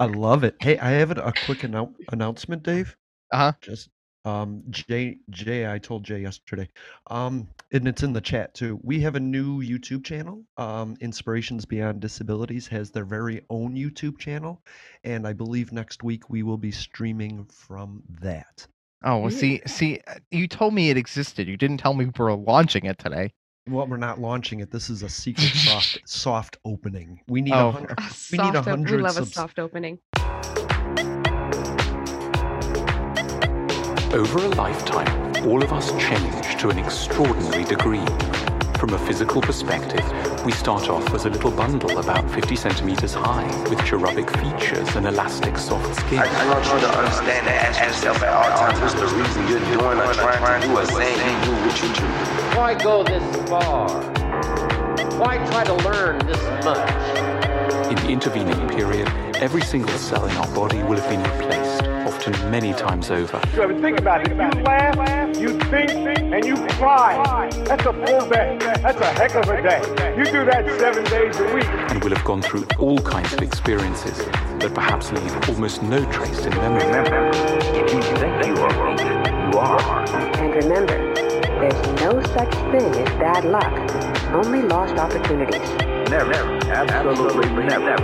I love it. Hey, I have a quick announcement, Dave. Just Jay, I told Jay yesterday, and it's in the chat too. We have a new YouTube channel. Inspirations Beyond Disabilities has their very own YouTube channel, and I believe next week we will be streaming from that. Oh, well, see, you told me it existed. You didn't tell me we were launching it today. Well, we're not launching it. This is a secret soft opening. We need 100. We need 100. We love a soft opening. Over a lifetime, all of us change to an extraordinary degree. From a physical perspective, we start off as a little bundle about 50 centimeters high with cherubic features and elastic soft skin. I want you to understand and ask yourself at all times, what's the reason you're doing or trying to do or saying you do what you do? Why go this far? Why try to learn this much? In the intervening period, every single cell in our body will have been replaced, often many times over. You ever think about it? You laugh, you think, and you cry. That's a full day. That's a heck of a day. You do that 7 days a week. And we'll have gone through all kinds of experiences that perhaps leave almost no trace in memory. Remember, if you think you are wrong, you are. And remember, there's no such thing as bad luck, only lost opportunities. Never, absolutely never.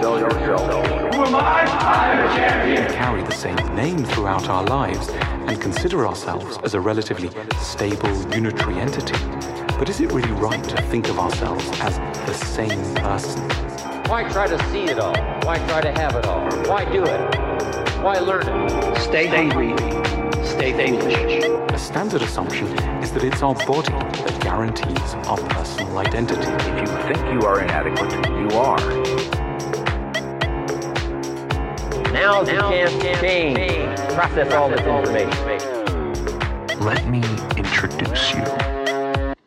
Show yourself. Who am I? I'm a champion. We carry the same name throughout our lives and consider ourselves as a relatively stable, unitary entity. But is it really right to think of ourselves as the same person? Why try to see it all? Why try to have it all? Why do it? Why learn it? Stay hungry. Stay English. A standard assumption is that it's our body that guarantees our personal identity. If you think you are inadequate, you are. Now's the chance to process all this information. Let me introduce you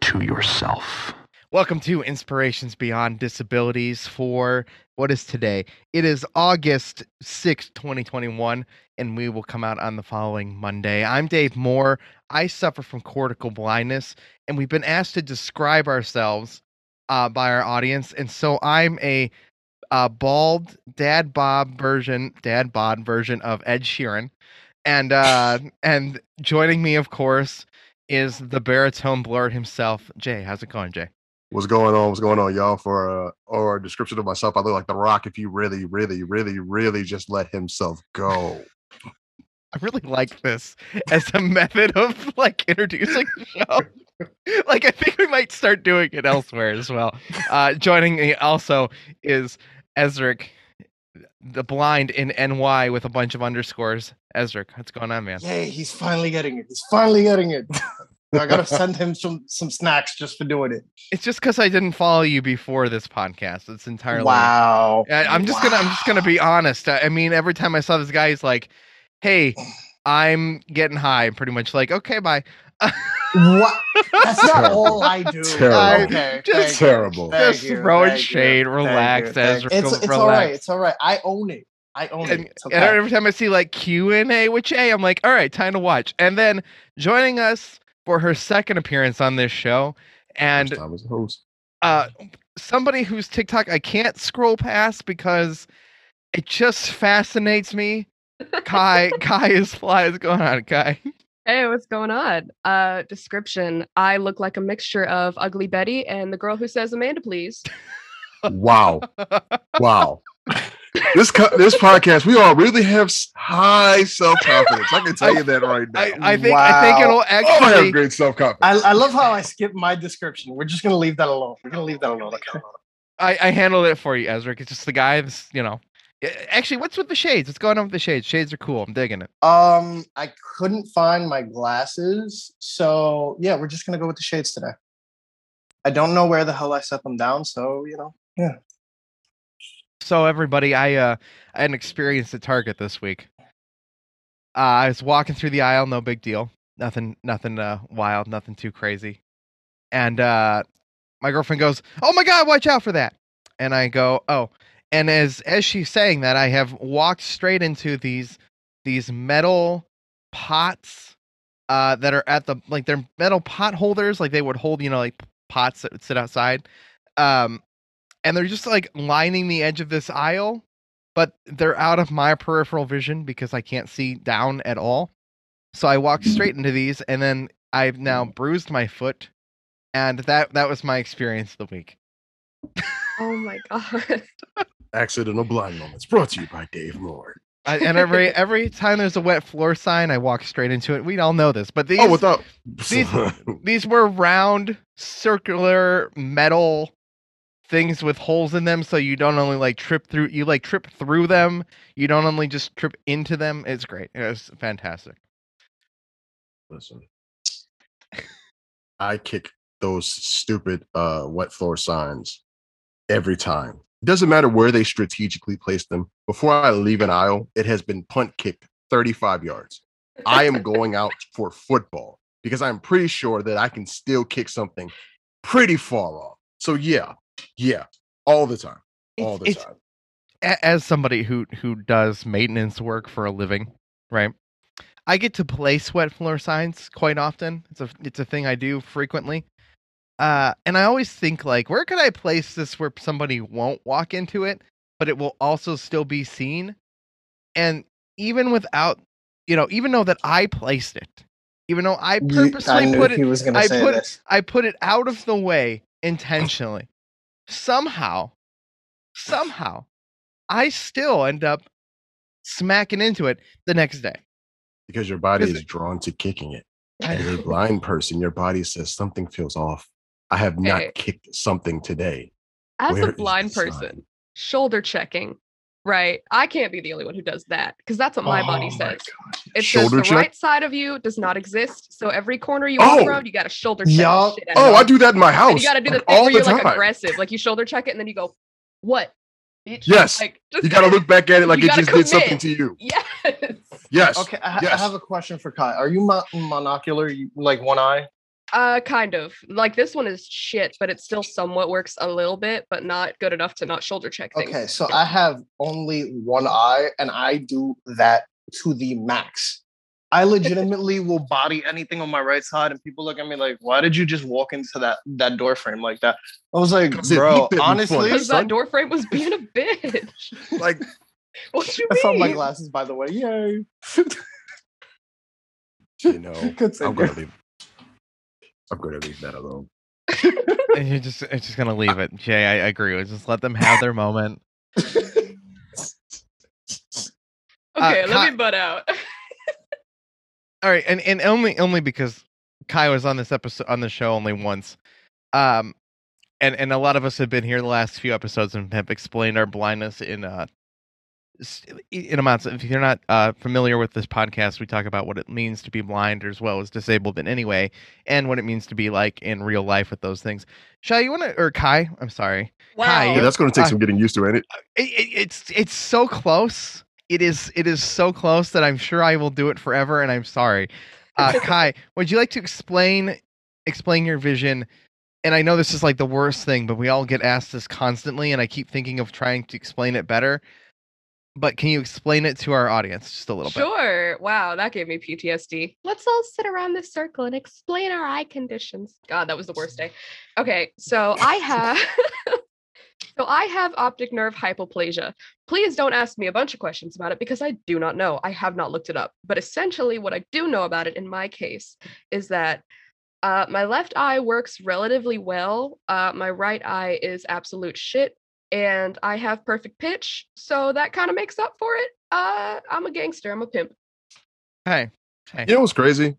to yourself. Welcome to Inspirations Beyond Disabilities for what is today. It is August 6th, 2021, and we will come out on the following Monday. I'm Dave Moore. I suffer from cortical blindness, and we've been asked to describe ourselves by our audience. And so I'm a bald dad bod version of Ed Sheeran, and joining me, of course, is the baritone blur himself, Jay. How's it going, Jay? What's going on? What's going on, y'all? For a description of myself, I look like The Rock if you really, really, really, really just let himself go. I really like this as a method of introducing the show. I think we might start doing it elsewhere as well. Joining me also is Ezric, the blind in NY with a bunch of underscores. Ezric, what's going on, man? Hey, he's finally getting it. I gotta send him some snacks just for doing it. It's just because I didn't follow you before this podcast. It's entirely wow. I'm just gonna be honest. I mean, every time I saw this guy, he's like, "Hey, I'm getting high." I'm pretty much like, "Okay, bye." What? That's not all I do. Terrible. Okay, just terrible. Just throwing shade. Relax, Ezra. It's all right. It's all right. I own it. Okay. And every time I see Q&A with Jay, I'm like, "All right, time to watch." And then joining us for her second appearance on this show, and I was the host. Somebody whose TikTok I can't scroll past because it just fascinates me. Kai is fly. What's going on, Kai? Hey, what's going on? Description. I look like a mixture of Ugly Betty and the girl who says Amanda, please. Wow. This podcast, we all really have high self-confidence. I can tell you that right now. I think it'll actually... Oh, I have great self-confidence. I love how I skipped my description. We're just going to leave that alone. Okay. I handled it for you, Ezric. It's just the guy that's, Actually, what's with the shades? What's going on with the shades? Shades are cool. I'm digging it. I couldn't find my glasses. So, yeah, we're just going to go with the shades today. I don't know where the hell I set them down. So, yeah. So, everybody, I had an experience at Target this week. I was walking through the aisle. No big deal. Nothing wild. Nothing too crazy. And my girlfriend goes, "Oh, my God, watch out for that." And I go, "Oh." And as she's saying that, I have walked straight into these metal pots that are at they're metal pot holders, they would hold pots that would sit outside. and they're just like lining the edge of this aisle, but they're out of my peripheral vision because I can't see down at all. So I walked straight into these, and then I've now bruised my foot, and that was my experience of the week. Oh my God. Accidental Blind Moments, brought to you by Dave Moore. And every time there's a wet floor sign, I walk straight into it. We all know this, but these these were round, circular metal things with holes in them, so you don't only like trip through, you like trip through them. You don't only just trip into them. It's great. It's fantastic. Listen, I kick those stupid wet floor signs every time. It doesn't matter where they strategically place them. Before I leave an aisle, it has been punt kicked 35 yards. I am going out for football because I'm pretty sure that I can still kick something pretty far off. So yeah, all the time, all the time. As somebody who does maintenance work for a living, right? I get to place wet floor signs quite often. It's a thing I do frequently. And I always think, like, where could I place this where somebody won't walk into it, but it will also still be seen? And even without, you know, even though that I placed it, even though I purposely I put it out of the way intentionally, somehow, I still end up smacking into it the next day. Because your body is drawn to kicking it. As a blind person, your body says something feels off. I have not kicked something today. As a blind person, shoulder checking, right? I can't be the only one who does that, because that's what my body says. It says the right side of you does not exist. So every corner you walk around, you got to shoulder check. I do that in my house. And you got to do the thing where you're like aggressive. Like you shoulder check it and then you go, what? Bitch? Yes. Like, you got to look back at it like it just did something to you. Yes. Yes. Okay. I have a question for Kai. Are you monocular? You, like one eye? Kind of. Like this one is shit, but it still somewhat works a little bit, but not good enough to not shoulder check things. Okay, so I have only one eye, and I do that to the max. I legitimately will body anything on my right side, and people look at me like, "Why did you just walk into that door frame like that?" I was like, "Bro, honestly, that door frame was being a bitch." Like, what you mean? I found my glasses, by the way. Yay! You know, I'm gonna leave that alone. And it's just gonna leave it. Jay, I agree. Just let them have their moment. Okay, let me butt out. All right, and only because Kai was on this episode on the show only once. And a lot of us have been here the last few episodes and have explained our blindness in amounts. If you're not familiar with this podcast, we talk about what it means to be blind as well as disabled in any way, and what it means to be like in real life with those things. Shai, you want to, or Kai? I'm sorry. Wow, Kai, that's going to take some getting used to, ain't it? It's so close. It is so close that I'm sure I will do it forever, and I'm sorry. Kai, would you like to explain your vision? And I know this is like the worst thing, but we all get asked this constantly, and I keep thinking of trying to explain it better. But can you explain it to our audience just a little bit? Sure. Wow, that gave me PTSD. Let's all sit around this circle and explain our eye conditions. God, that was the worst day. Okay, so I have optic nerve hypoplasia. Please don't ask me a bunch of questions about it because I do not know. I have not looked it up. But essentially what I do know about it in my case is that my left eye works relatively well. My right eye is absolute shit. And I have perfect pitch, so that kind of makes up for it. I'm a gangster. I'm a pimp. Hey. You know what's crazy?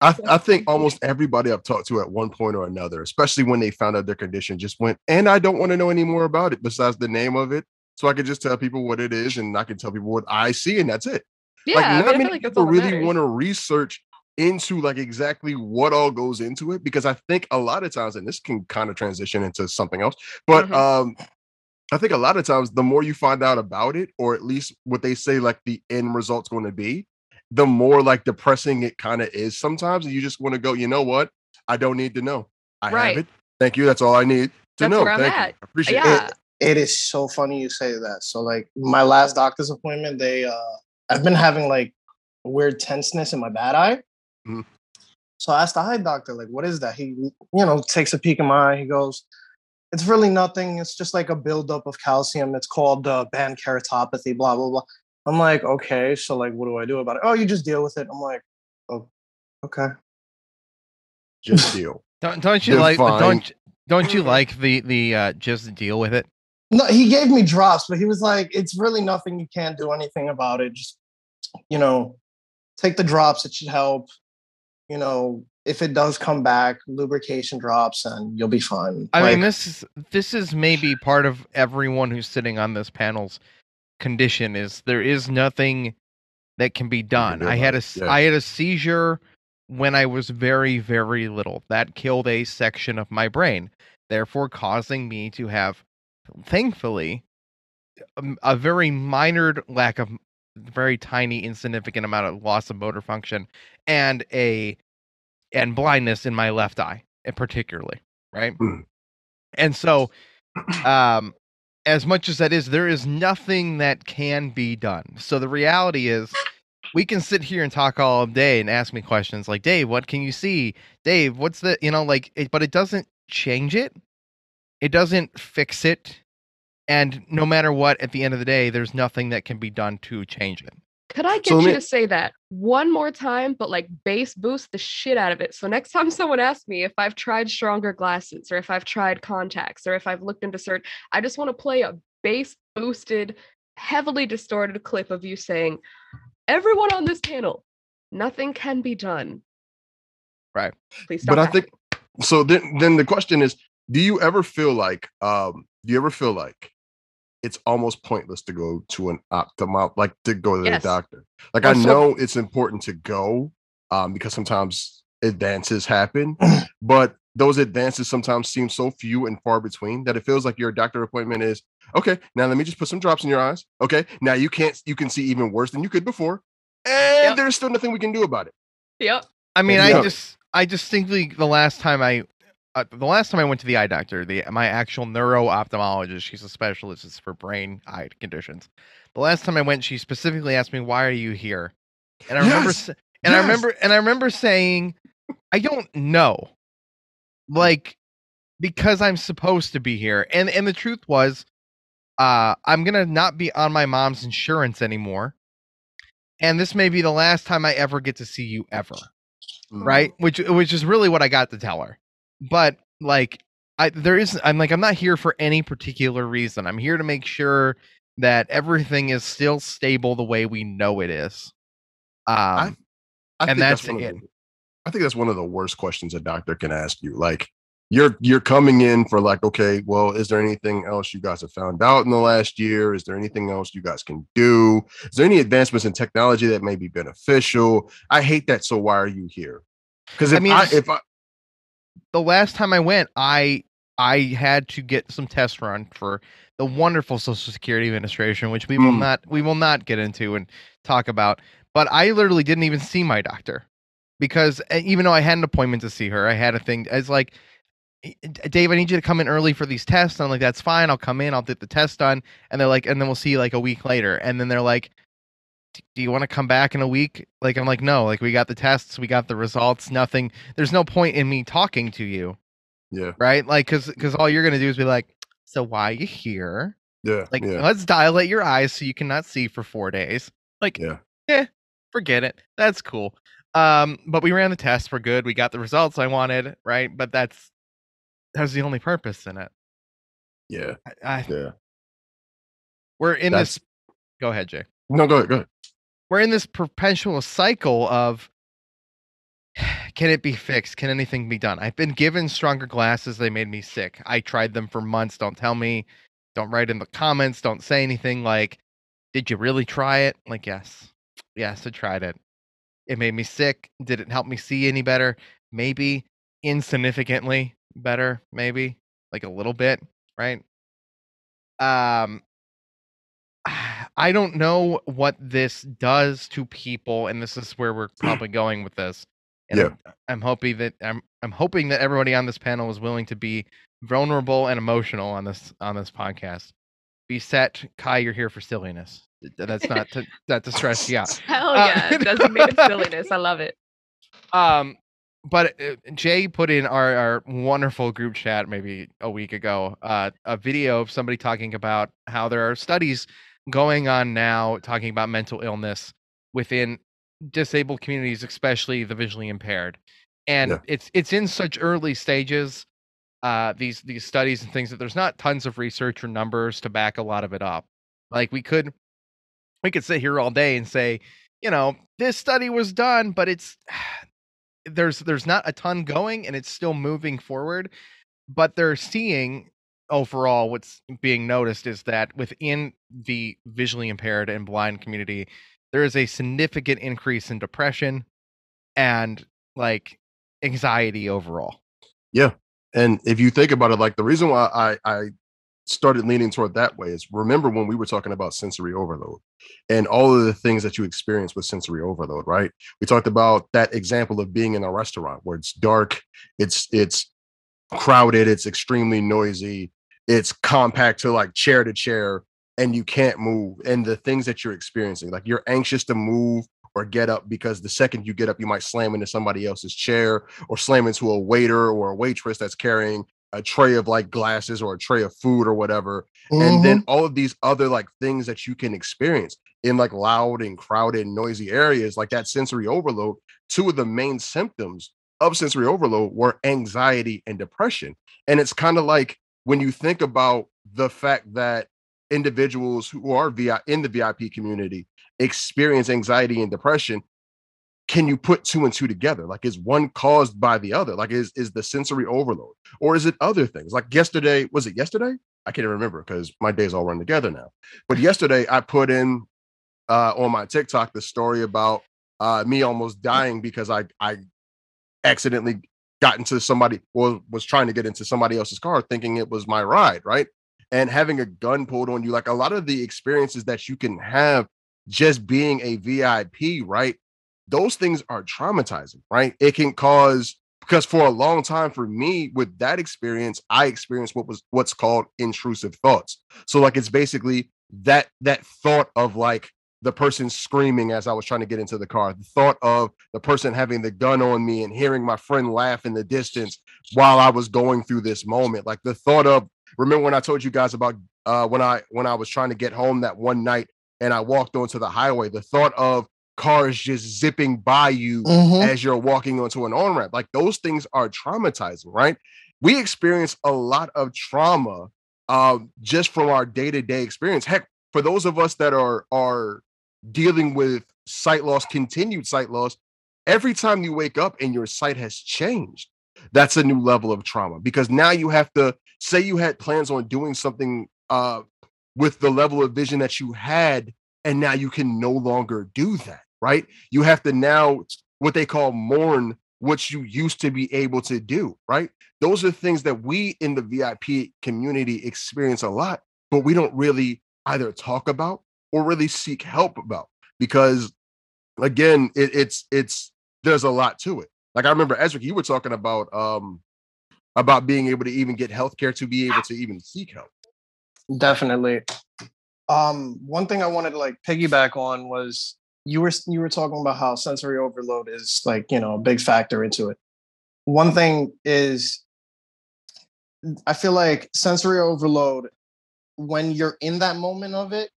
I think almost everybody I've talked to at one point or another, especially when they found out their condition, just went, and I don't want to know any more about it besides the name of it. So I could just tell people what it is, and I can tell people what I see, and that's it. Yeah, like, not many people really want to research into like exactly what all goes into it, because I think a lot of times, and this can kind of transition into something else, but I think a lot of times, the more you find out about it, or at least what they say, like the end result's going to be, the more like depressing it kind of is sometimes. And you just want to go, you know what? I don't need to know. I have it. Thank you. That's all I need to know. Where I'm at. I appreciate it. It is so funny you say that. So like my last doctor's appointment, I've been having like weird tenseness in my bad eye. Mm-hmm. So I asked the eye doctor, like, what is that? He, you know, takes a peek in my eye. He goes, It's really nothing. It's just like a buildup of calcium. It's called band keratopathy, blah, blah, blah. I'm like, okay, so like, what do I do about it? Oh, you just deal with it. I'm like, oh, okay. Just deal. Don't you Define. Like, don't you like the just deal with it? No, he gave me drops, but he was like, it's really nothing. You can't do anything about it. Just, you know, take the drops. It should help. You know, if it does come back, lubrication drops and you'll be fine. I mean, this is maybe part of everyone who's sitting on this panel's condition is there is nothing that can be done. I had a seizure when I was very, very little. That killed a section of my brain, therefore causing me to have, thankfully, a very minor lack of, very tiny, insignificant amount of loss of motor function and blindness in my left eye, particularly, right? And so, as much as that is, there is nothing that can be done. So the reality is, we can sit here and talk all day and ask me questions like, Dave, what can you see? Dave, what's the, you know, like, but it doesn't change it. It doesn't fix it. And no matter what, at the end of the day, there's nothing that can be done to change it. Could I get you to say that one more time, but like bass boost the shit out of it? So next time someone asks me if I've tried stronger glasses or if I've tried contacts or if I've looked into search, I just want to play a bass boosted, heavily distorted clip of you saying, everyone on this panel, nothing can be done. Right. Please stop. But I think, so then the question is, do you ever feel like it's almost pointless to go to an ophthalmologist, like to go to the doctor? Like, I know it's important to go because sometimes advances happen, but those advances sometimes seem so few and far between that it feels like your doctor appointment is, okay, now let me just put some drops in your eyes. Okay, now you can see even worse than you could before, and there's still nothing we can do about it. Yep. I mean, I distinctly the last time I went to the eye doctor, my actual neuro-ophthalmologist, she's a specialist it's for brain eye conditions. The last time I went, she specifically asked me, "Why are you here?" And I remember, I remember saying, "I don't know," like because I'm supposed to be here. And the truth was, I'm gonna not be on my mom's insurance anymore, and this may be the last time I ever get to see you ever, right? Which is really what I got to tell her. But like, I'm not here for any particular reason. I'm here to make sure that everything is still stable the way we know it is. I think that's one of the worst questions a doctor can ask you. Like, you're coming in for like, okay, well, is there anything else you guys have found out in the last year? Is there anything else you guys can do? Is there any advancements in technology that may be beneficial? I hate that. So why are you here? Because the last time I went, I had to get some tests run for the wonderful Social Security Administration, which we will not get into and talk about. But I literally didn't even see my doctor because even though I had an appointment to see her, I had a thing. It's like, Dave, I need you to come in early for these tests. And I'm like, that's fine. I'll come in. I'll get the test done. And they're like, and then we'll see you like a week later. And then they're like, do you want to come back in a week? Like, I'm like, no, like we got the tests, we got the results, nothing. There's no point in me talking to you. Yeah. Right. Like, cause all you're going to do is be like, so why are you here? Yeah. Like, let's dilate your eyes so you cannot see for 4 days. Like, forget it. That's cool. But we ran the tests. We're good. We got the results I wanted. Right. But that was the only purpose in it. Yeah. We're in this. Go ahead, Jay. No, go ahead. We're in this perpetual cycle of, can it be fixed? Can anything be done? I've been given stronger glasses. They made me sick. I tried them for months. Don't tell me. Don't write in the comments. Don't say anything like, did you really try it? Like, yes. Yes, I tried it. It made me sick. Did it help me see any better? Maybe insignificantly better. Maybe like a little bit. Right. I don't know what this does to people, and this is where we're probably going with this. And I'm hoping that everybody on this panel is willing to be vulnerable and emotional on this podcast. Be set, Kai. You're here for silliness. That's not to stress you out. Hell yeah, it doesn't mean it's silliness. I love it. But Jay put in our wonderful group chat maybe a week ago a video of somebody talking about how there are studies going on now talking about mental illness within disabled communities, especially the visually impaired. And it's in such early stages, these studies and things, that there's not tons of research or numbers to back a lot of it up. Like we could sit here all day and say, you know, this study was done, but it's... there's not a ton going, and it's still moving forward, but they're seeing overall what's being noticed is that within the visually impaired and blind community, there is a significant increase in depression and like anxiety overall. Yeah. And if you think about it, like the reason why I started leaning toward that way is, remember when we were talking about sensory overload and all of the things that you experience with sensory overload, right? We talked about that example of being in a restaurant where it's dark, it's crowded, it's extremely noisy, it's compact to like chair to chair, and you can't move. And the things that you're experiencing, like you're anxious to move or get up, because the second you get up, you might slam into somebody else's chair or slam into a waiter or a waitress that's carrying a tray of like glasses or a tray of food or whatever. Mm-hmm. And then all of these other like things that you can experience in like loud and crowded and noisy areas, like that sensory overload. Two of the main symptoms of sensory overload were anxiety and depression. And it's kind of like when you think about the fact that individuals who are in the VIP community experience anxiety and depression, can you put two and two together? Like, is one caused by the other? Like, is the sensory overload, or is it other things? Like yesterday, was it yesterday? I can't remember because my days all run together now. But yesterday I put in on my TikTok the story about me almost dying because I accidentally got into somebody, or was trying to get into somebody else's car thinking it was my ride, right? And having a gun pulled on you, like a lot of the experiences that you can have just being a VIP, right? Those things are traumatizing, right? It can cause, because for a long time for me with that experience, I experienced what's called intrusive thoughts. So like, it's basically that thought of like the person screaming as I was trying to get into the car, the thought of the person having the gun on me and hearing my friend laugh in the distance while I was going through this moment. Like the thought of, remember when I told you guys about when I was trying to get home that one night and I walked onto the highway, the thought of cars just zipping by you as you're walking onto an on-ramp. Like those things are traumatizing, right? We experience a lot of trauma just from our day-to-day experience. Heck, for those of us that are dealing with sight loss, continued sight loss, every time you wake up and your sight has changed, that's a new level of trauma, because now you have to say you had plans on doing something with the level of vision that you had, and now you can no longer do that, right? You have to now what they call mourn what you used to be able to do, right? Those are things that we in the VIP community experience a lot, but we don't really either talk about or really seek help about, because again, it's there's a lot to it. Like I remember, Ezric, you were talking about being able to even get healthcare, to be able to even seek help. Definitely. One thing I wanted to like piggyback on was you were talking about how sensory overload is like, you know, a big factor into it. One thing is, I feel like sensory overload, when you're in that moment of it,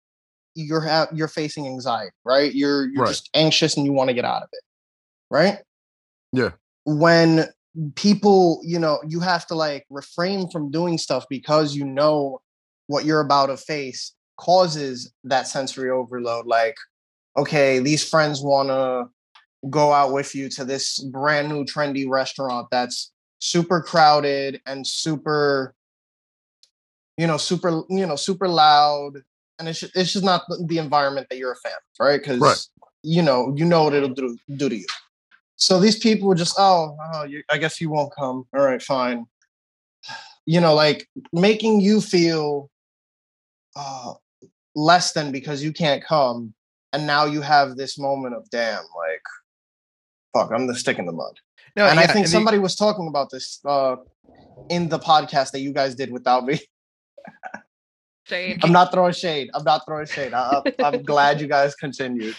you're facing anxiety, right? You're just anxious and you want to get out of it, right? Yeah. When people, you know, you have to like refrain from doing stuff because you know what you're about to face causes that sensory overload. Like, okay, these friends want to go out with you to this brand new trendy restaurant that's super crowded and super loud, and it's just not the environment that you're a fan of, right? Because you know what it'll do to you. So these people were just, I guess you won't come, all right, fine, you know, like making you feel less than because you can't come. And now you have this moment of, damn, like, fuck, I'm the stick in the mud. No, and yeah, I think somebody was talking about this in the podcast that you guys did without me. Shade. I'm not throwing shade. I'm glad you guys continued.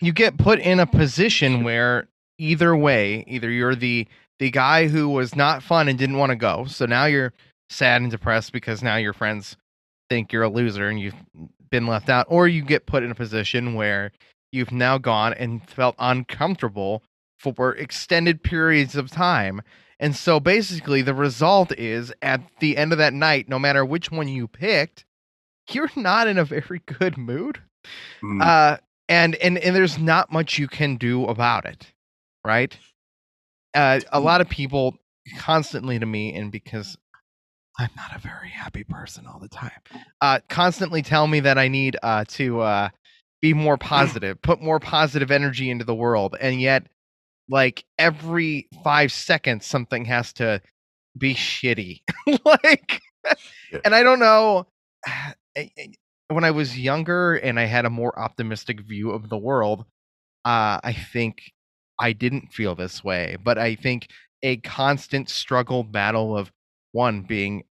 You get put in a position where either way, either you're the guy who was not fun and didn't want to go, so now you're sad and depressed because now your friends think you're a loser and you've been left out, or you get put in a position where you've now gone and felt uncomfortable for extended periods of time. And so basically the result is at the end of that night, no matter which one you picked, you're not in a very good mood. Mm. And there's not much you can do about it. Right. A lot of people constantly to me, and because I'm not a very happy person all the time, constantly tell me that I need to be more positive, put more positive energy into the world. And yet, like, every 5 seconds, something has to be shitty. Like, yeah. And I don't know, when I was younger and I had a more optimistic view of the world, I think I didn't feel this way. But I think a constant struggle battle of one being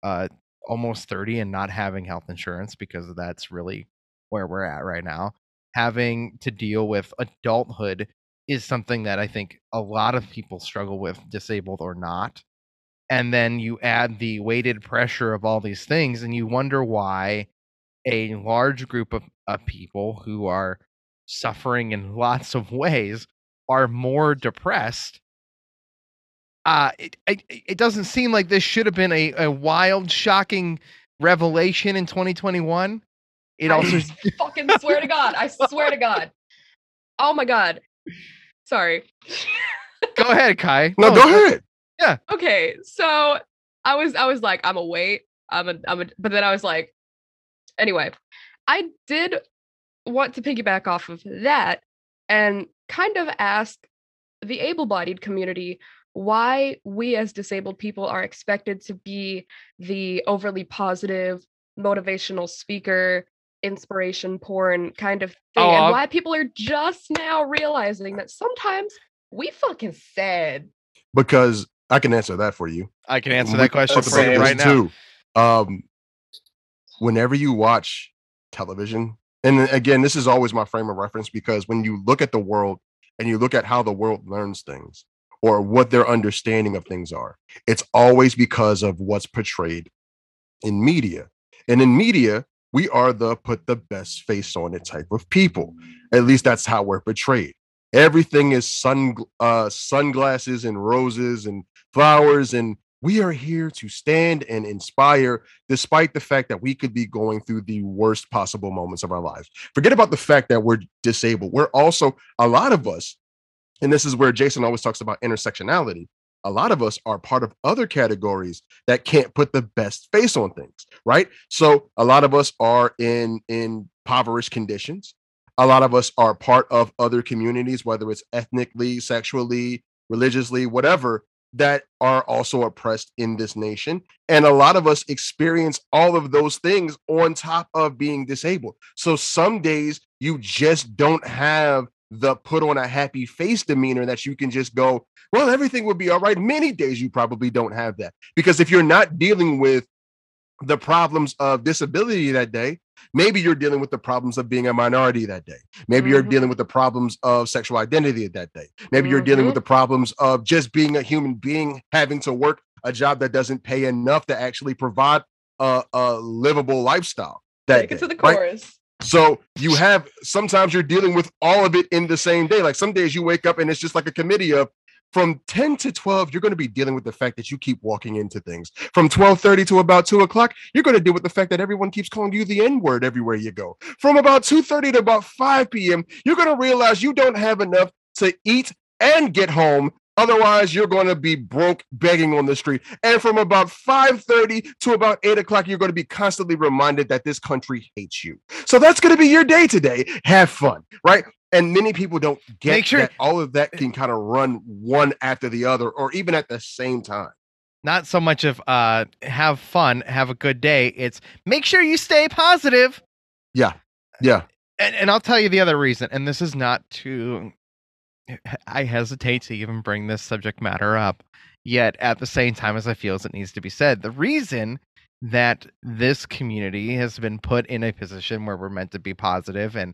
almost 30 and not having health insurance, because that's really where we're at right now, having to deal with adulthood is something that I think a lot of people struggle with, disabled or not. And then you add the weighted pressure of all these things, and you wonder why a large group of people who are suffering in lots of ways are more depressed. It doesn't seem like this should have been a wild, shocking revelation in 2021. It also fucking swear to God. I swear to God. Oh my God. Sorry. Go ahead, Kai. No, go ahead. Yeah. Okay. So I was like, but then I was like, anyway, I did want to piggyback off of that and kind of ask the able-bodied community why we as disabled people are expected to be the overly positive, motivational speaker, inspiration porn kind of thing, and why people are just now realizing that sometimes we fucking sad. Because I can answer that for you. I can answer that question for you right now. Whenever you watch television, and again, this is always my frame of reference, because when you look at the world and you look at how the world learns things or what their understanding of things are, it's always because of what's portrayed in media. And in media, we are the put the best face on it type of people. At least that's how we're portrayed. Everything is sunglasses and roses and flowers. And we are here to stand and inspire, despite the fact that we could be going through the worst possible moments of our lives. Forget about the fact that we're disabled. We're also, a lot of us, and this is where Jason always talks about intersectionality, a lot of us are part of other categories that can't put the best face on things, right? So a lot of us are in impoverished conditions. A lot of us are part of other communities, whether it's ethnically, sexually, religiously, whatever, that are also oppressed in this nation. And a lot of us experience all of those things on top of being disabled. So some days you just don't have the put on a happy face demeanor that you can just go, well, everything will be all right. Many days you probably don't have that, because if you're not dealing with the problems of disability that day, maybe you're dealing with the problems of being a minority that day. Maybe you're dealing with the problems of sexual identity that day. Maybe you're dealing with the problems of just being a human being, having to work a job that doesn't pay enough to actually provide a livable lifestyle. Take it to the chorus. Right? So you have, sometimes you're dealing with all of it in the same day. Like some days you wake up and it's just like a committee of from 10 to 12, you're going to be dealing with the fact that you keep walking into things. From 12:30 to about 2:00, you're going to deal with the fact that everyone keeps calling you the N-word everywhere you go. From about 2:30 to about 5 p.m., you're going to realize you don't have enough to eat and get home. Otherwise, you're going to be broke begging on the street. And from about 5:30 to about 8:00, you're going to be constantly reminded that this country hates you. So that's going to be your day today. Have fun, right? And many people don't get that all of that can kind of run one after the other, or even at the same time. Not so much of have fun, have a good day. It's make sure you stay positive. Yeah, yeah. And I'll tell you the other reason, and this is not to... I hesitate to even bring this subject matter up, yet at the same time as I feel as it needs to be said, the reason that this community has been put in a position where we're meant to be positive and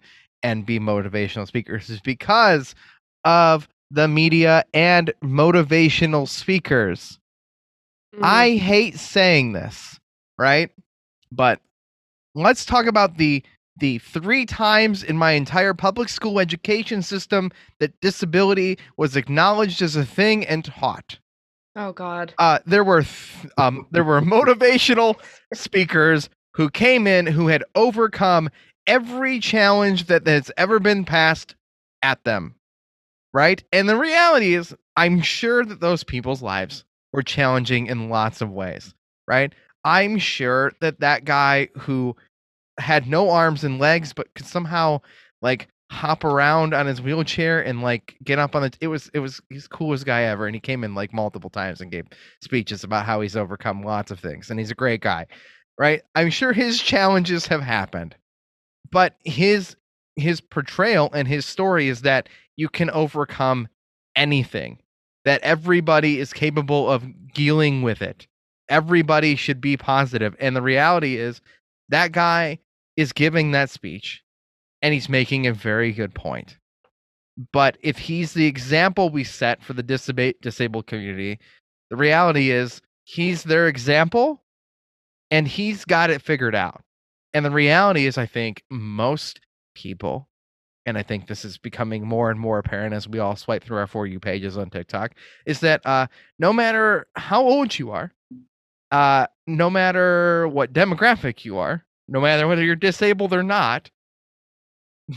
be motivational speakers is because of the media, and motivational speakers. Mm. I hate saying this, right? But let's talk about the three times in my entire public school education system that disability was acknowledged as a thing and taught. Oh, God. There were motivational speakers who came in who had overcome every challenge that has ever been passed at them, right? And the reality is, I'm sure that those people's lives were challenging in lots of ways, right? I'm sure that that guy who had no arms and legs but could somehow like hop around on his wheelchair and like get up on the it was he's the coolest guy ever, and he came in like multiple times and gave speeches about how he's overcome lots of things, and he's a great guy, right? I'm sure his challenges have happened, but his portrayal and his story is that you can overcome anything, that everybody is capable of dealing with it, everybody should be positive. And the reality is that guy is giving that speech and he's making a very good point. But if he's the example we set for the disabled community, the reality is he's their example and he's got it figured out. And the reality is, I think most people, and I think this is becoming more and more apparent as we all swipe through our For You pages on TikTok, is that no matter how old you are, no matter what demographic you are, no matter whether you're disabled or not,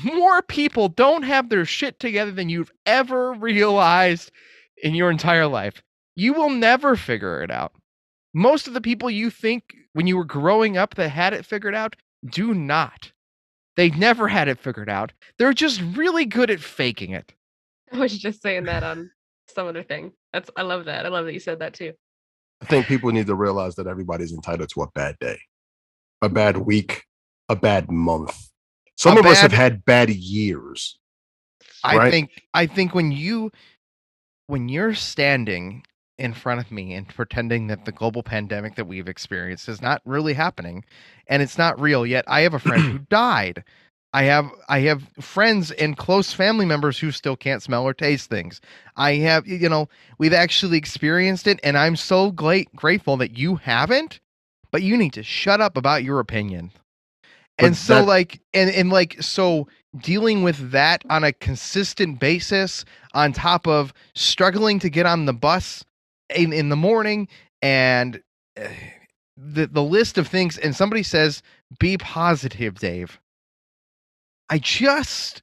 more people don't have their shit together than you've ever realized in your entire life. You will never figure it out. Most of the people you think when you were growing up that had it figured out do not. They never had it figured out. They're just really good at faking it. I was just saying that on some other thing. I love that. I love that you said that too. I think people need to realize that everybody's entitled to a bad day, a bad week, a bad month. Some of us have had bad years. Right? I think when you're standing in front of me and pretending that the global pandemic that we've experienced is not really happening and it's not real yet. I have a friend who died. I have friends and close family members who still can't smell or taste things. I have, you know, we've actually experienced it, and I'm so grateful that you haven't, but you need to shut up about your opinion. And so so dealing with that on a consistent basis on top of struggling to get on the bus in the morning and the list of things. And somebody says, be positive, Dave. That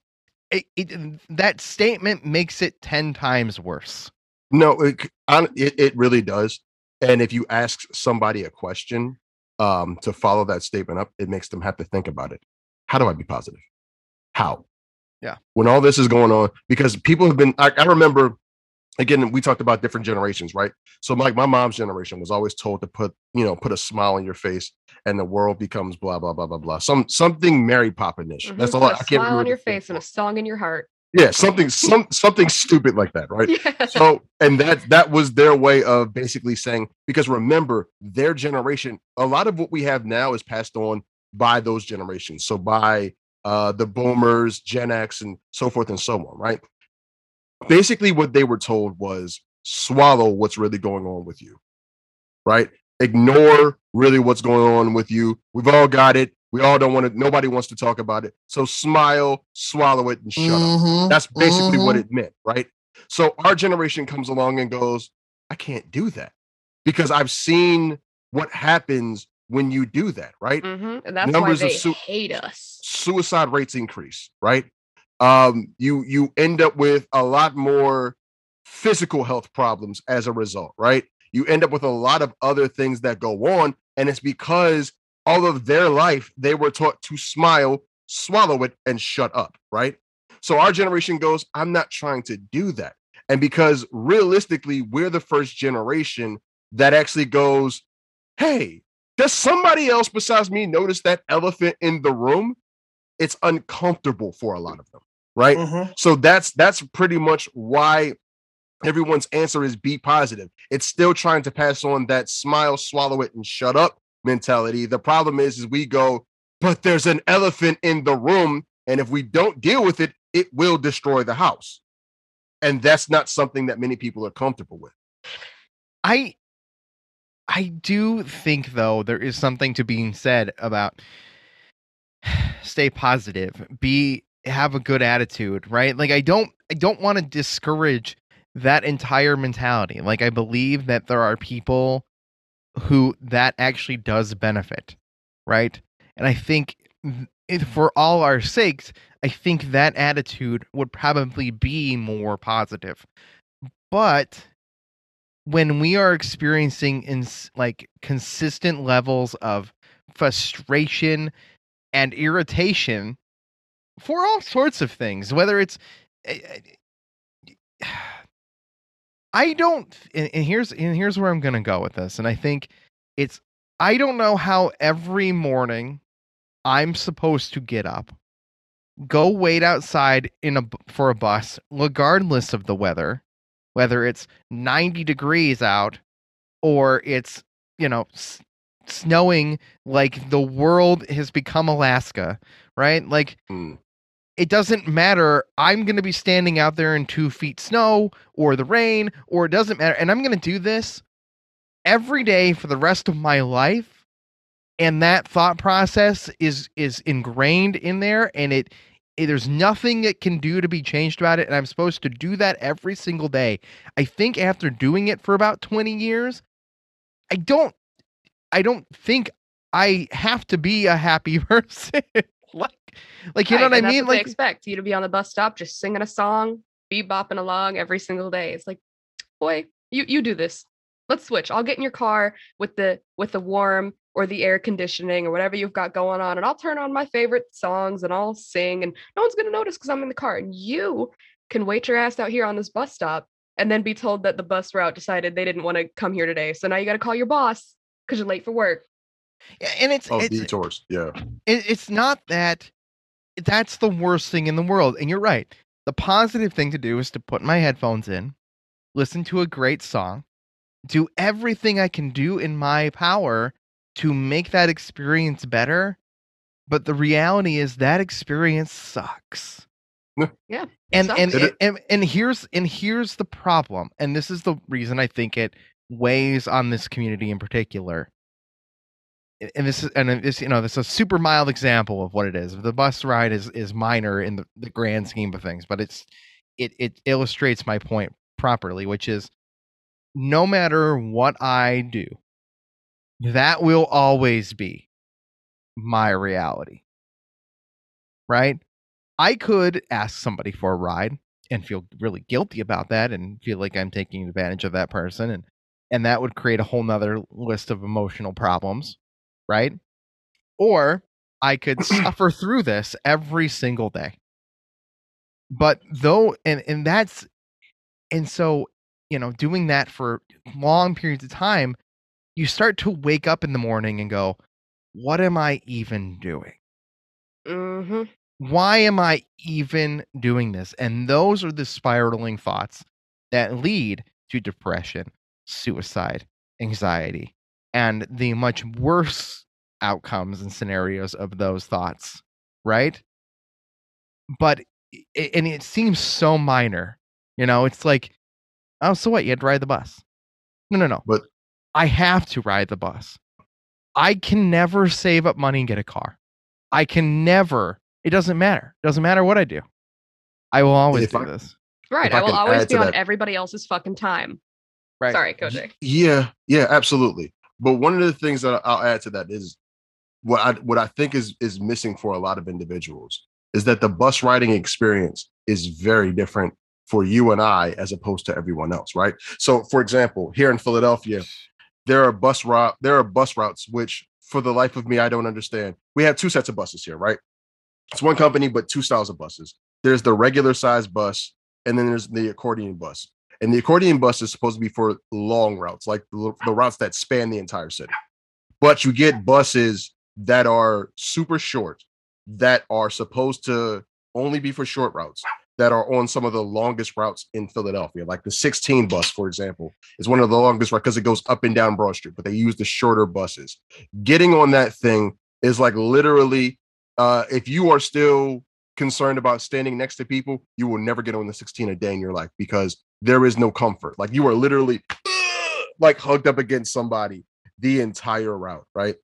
statement makes it 10 times worse. No, it really does. And if you ask somebody a question to follow that statement up, it makes them have to think about it. How do I be positive? How? Yeah. When all this is going on, because people have been, I remember, again, we talked about different generations, right? So like my mom's generation was always told to put a smile on your face and the world becomes blah, blah, blah, blah, blah. Something Mary Poppins-ish. Mm-hmm. That's a lot. I can't remember. Smile on your face and a song in your heart. Yeah. Something stupid like that. Right. Yeah. So, and that was their way of basically saying, because remember their generation, a lot of what we have now is passed on by those generations. So by the boomers, Gen X, and so forth and so on. Right. Basically what they were told was swallow what's really going on with you. Right. Ignore really what's going on with you. We've all got it. We all don't want it. Nobody wants to talk about it. So smile, swallow it, and shut up. That's basically what it meant, right? So our generation comes along and goes, I can't do that because I've seen what happens when you do that, right? Mm-hmm. And that's numbers why they hate us. Suicide rates increase, right? You end up with a lot more physical health problems as a result, right? You end up with a lot of other things that go on, and it's because all of their life, they were taught to smile, swallow it, and shut up, right? So our generation goes, I'm not trying to do that. And because realistically, we're the first generation that actually goes, hey, does somebody else besides me notice that elephant in the room? It's uncomfortable for a lot of them, right? Mm-hmm. So that's pretty much why everyone's answer is be positive. It's still trying to pass on that smile, swallow it, and shut up mentality. The problem is we go, but there's an elephant in the room, and if we don't deal with it, it will destroy the house. And that's not something that many people are comfortable with. I do think, though, there is something to being said about stay positive, have a good attitude, right? Like, I don't want to discourage that entire mentality. Like, I believe that there are people who that actually does benefit, right? And I think for all our sakes, I think that attitude would probably be more positive. But when we are experiencing like consistent levels of frustration and irritation for all sorts of things, whether it's, I don't, and here's where I'm going to go with this. And I think it's, I don't know how every morning I'm supposed to get up, go wait outside for a bus, regardless of the weather, whether it's 90 degrees out or it's, you know, snowing like the world has become Alaska, right? Like, it doesn't matter. I'm going to be standing out there in 2 feet snow or the rain, or it doesn't matter. And I'm going to do this every day for the rest of my life. And that thought process is ingrained in there, and there's nothing it can do to be changed about it. And I'm supposed to do that every single day. I think after doing it for about 20 years, I don't think I have to be a happy person. like, you know what I mean? Like, they expect you to be on the bus stop, just singing a song, bebopping along every single day. It's like, boy, you do this. Let's switch. I'll get in your car with the warm or the air conditioning or whatever you've got going on, and I'll turn on my favorite songs and I'll sing, and no one's going to notice because I'm in the car. And you can wait your ass out here on this bus stop and then be told that the bus route decided they didn't want to come here today. So now you got to call your boss because you're late for work. Yeah, and it's detours. Yeah. It's not that that's the worst thing in the world. And you're right. The positive thing to do is to put my headphones in, listen to a great song, do everything I can do in my power to make that experience better. But the reality is that experience sucks. Yeah. And here's the problem. And this is the reason I think it weighs on this community in particular. And this is a super mild example of what it is. The bus ride is minor in the grand scheme of things, but it illustrates my point properly, which is no matter what I do, that will always be my reality, right? I could ask somebody for a ride and feel really guilty about that and feel like I'm taking advantage of that person. And that would create a whole nother list of emotional problems, right? Or I could suffer through this every single day. But though, and so, you know, doing that for long periods of time, you start to wake up in the morning and go, what am I even doing? Mm-hmm. Why am I even doing this? And those are the spiraling thoughts that lead to depression, suicide, anxiety, and the much worse outcomes and scenarios of those thoughts, right? But, and it seems so minor, you know, it's like, oh, so what? You had to ride the bus. No. But I have to ride the bus. I can never save up money and get a car. I can never, it doesn't matter. It doesn't matter what I do. I will always do this. Right. I will always be on everybody else's fucking time. Right. Sorry, Koji. Yeah, absolutely. But one of the things that I'll add to that is what I think is missing for a lot of individuals is that the bus riding experience is very different for you and I as opposed to everyone else, right? So, for example, here in Philadelphia, there are bus routes which, for the life of me, I don't understand. We have two sets of buses here, right? It's one company, but two styles of buses. There's the regular size bus, and then there's the accordion bus. And the accordion bus is supposed to be for long routes, like the routes that span the entire city. But you get buses that are super short, that are supposed to only be for short routes, that are on some of the longest routes in Philadelphia. Like the 16 bus, for example, is one of the longest routes because it goes up and down Broad Street, but they use the shorter buses. Getting on that thing is like literally, if you are still concerned about standing next to people, you will never get on the 16 a day in your life, because there is no comfort. Like, you are literally like hugged up against somebody the entire route, right?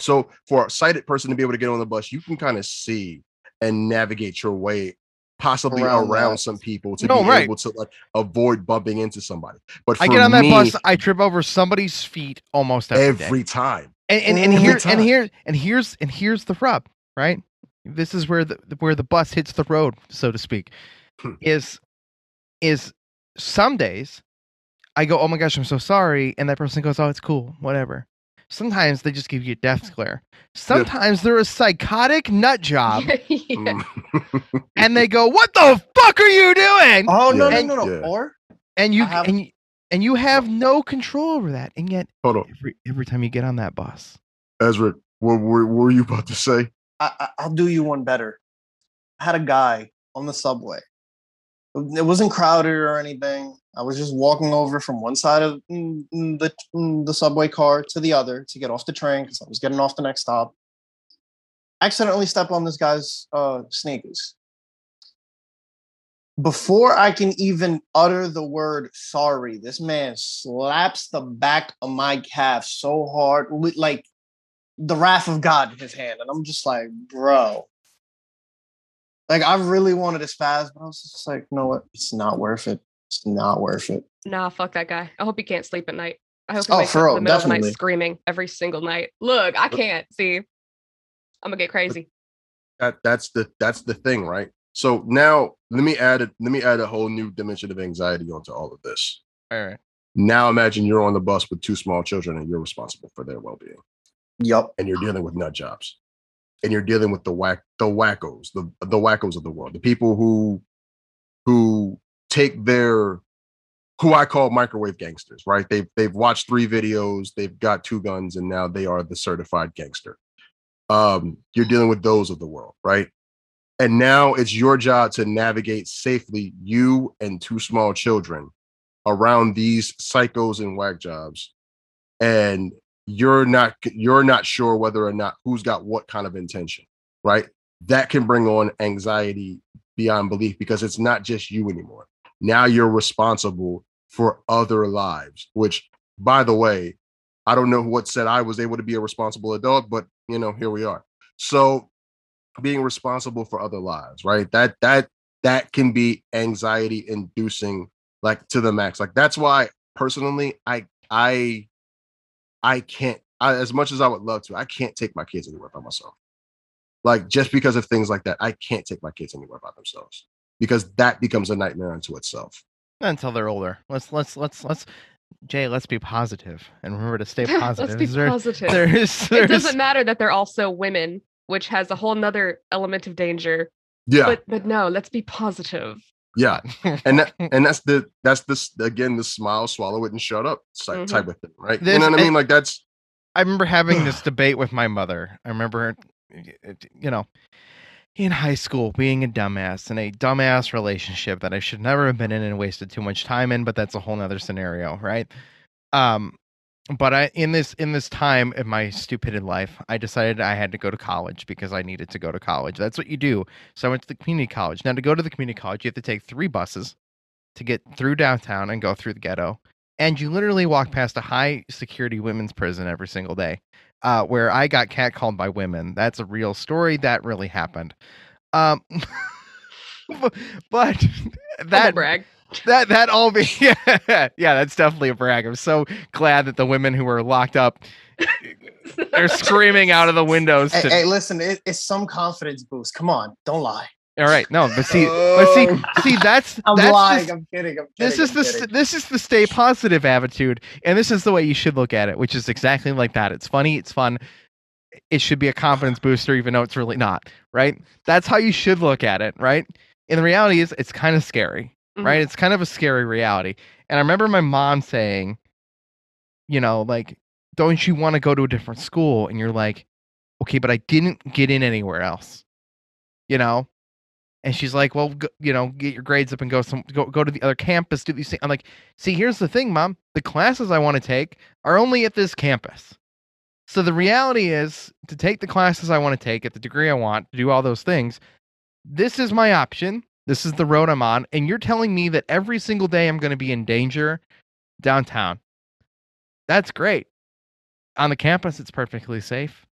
So for a sighted person to be able to get on the bus, you can kind of see and navigate your way possibly around some people to be able to like avoid bumping into somebody. But for I get on that bus, I trip over somebody's feet almost every time. And here's the rub, right? This is where the bus hits the road, so to speak. Is some days I go, oh my gosh, I'm so sorry, and that person goes, oh, it's cool, whatever. Sometimes they just give you a death glare. Sometimes they're a psychotic nut job. And they go, what the fuck are you doing? Oh, no. Yeah. And you have no control over that. And yet every time you get on that bus. Ezra, what were you about to say? I'll do you one better. I had a guy on the subway. It wasn't crowded or anything. I was just walking over from one side of the subway car to the other to get off the train, because I was getting off the next stop. Accidentally stepped on this guy's sneakers. Before I can even utter the word sorry, this man slaps the back of my calf so hard, with like the wrath of God in his hand. And I'm just like, bro. Like, I really wanted to spaz, but I was just like, you know what? It's not worth it. It's not worth it. Nah, fuck that guy. I hope he can't sleep at night. I hope he wakes up in the middle of the night screaming every single night. Look, I can't see. I'm gonna get crazy. That's the thing, right? So now let me add a whole new dimension of anxiety onto all of this. All right. Now imagine you're on the bus with two small children and you're responsible for their well-being. Yep. And you're dealing with nut jobs. And you're dealing with the wackos of the world, the people who take their, who I call microwave gangsters, right? They've watched 3 videos, they've got 2 guns, and now they are the certified gangster. You're dealing with those of the world, right? And now it's your job to navigate safely, you and 2 small children, around these psychos and whack jobs. And you're not sure whether or not who's got what kind of intention, right? That can bring on anxiety beyond belief, because it's not just you anymore. Now you're responsible for other lives, which, by the way, I don't know what said I was able to be a responsible adult, but you know, here we are. So being responsible for other lives, right? That can be anxiety inducing, like to the max. Like, that's why personally, I can't, as much as I would love to, I can't take my kids anywhere by myself. Like, just because of things like that, I can't take my kids anywhere by themselves, because that becomes a nightmare unto itself. Until they're older. Let's be positive, and remember to stay positive. Let's be positive. It doesn't matter that they're also women, which has a whole nother element of danger. Yeah. But no, let's be positive. Yeah. And that's the smile, swallow it, and shut up type of thing, right? You know what I mean? Like, that's, I remember having this debate with my mother. I remember, you know, in high school being a dumbass in a dumbass relationship that I should never have been in and wasted too much time in, but that's a whole nother scenario, right? But I, in this time in my stupid life, I decided I had to go to college because I needed to go to college. That's what you do. So I went to the community college. Now, to go to the community college, you have to take 3 buses to get through downtown and go through the ghetto. And you literally walk past a high security women's prison every single day, where I got catcalled by women. That's a real story. That really happened. But that brag. That all be yeah, that's definitely a brag. I'm so glad that the women who were locked up are screaming out of the windows. Hey, listen, it's some confidence boost. Come on, don't lie. All right, no, but see, that's lying. Just, I'm kidding. This is the stay positive attitude, and this is the way you should look at it, which is exactly like that. It's funny, it's fun. It should be a confidence booster, even though it's really not. Right? That's how you should look at it. Right? And the reality is, it's kind of scary. Mm-hmm. Right? It's kind of a scary reality. And I remember my mom saying, you know, like, don't you want to go to a different school? And you're like, okay, but I didn't get in anywhere else, you know? And she's like, well, get your grades up and go to the other campus. Do these things. I'm like, see, here's the thing, Mom, the classes I want to take are only at this campus. So the reality is, to take the classes I want to take at the degree I want, to do all those things, this is my option. This is the road I'm on. And you're telling me that every single day I'm going to be in danger downtown. That's great. On the campus, it's perfectly safe.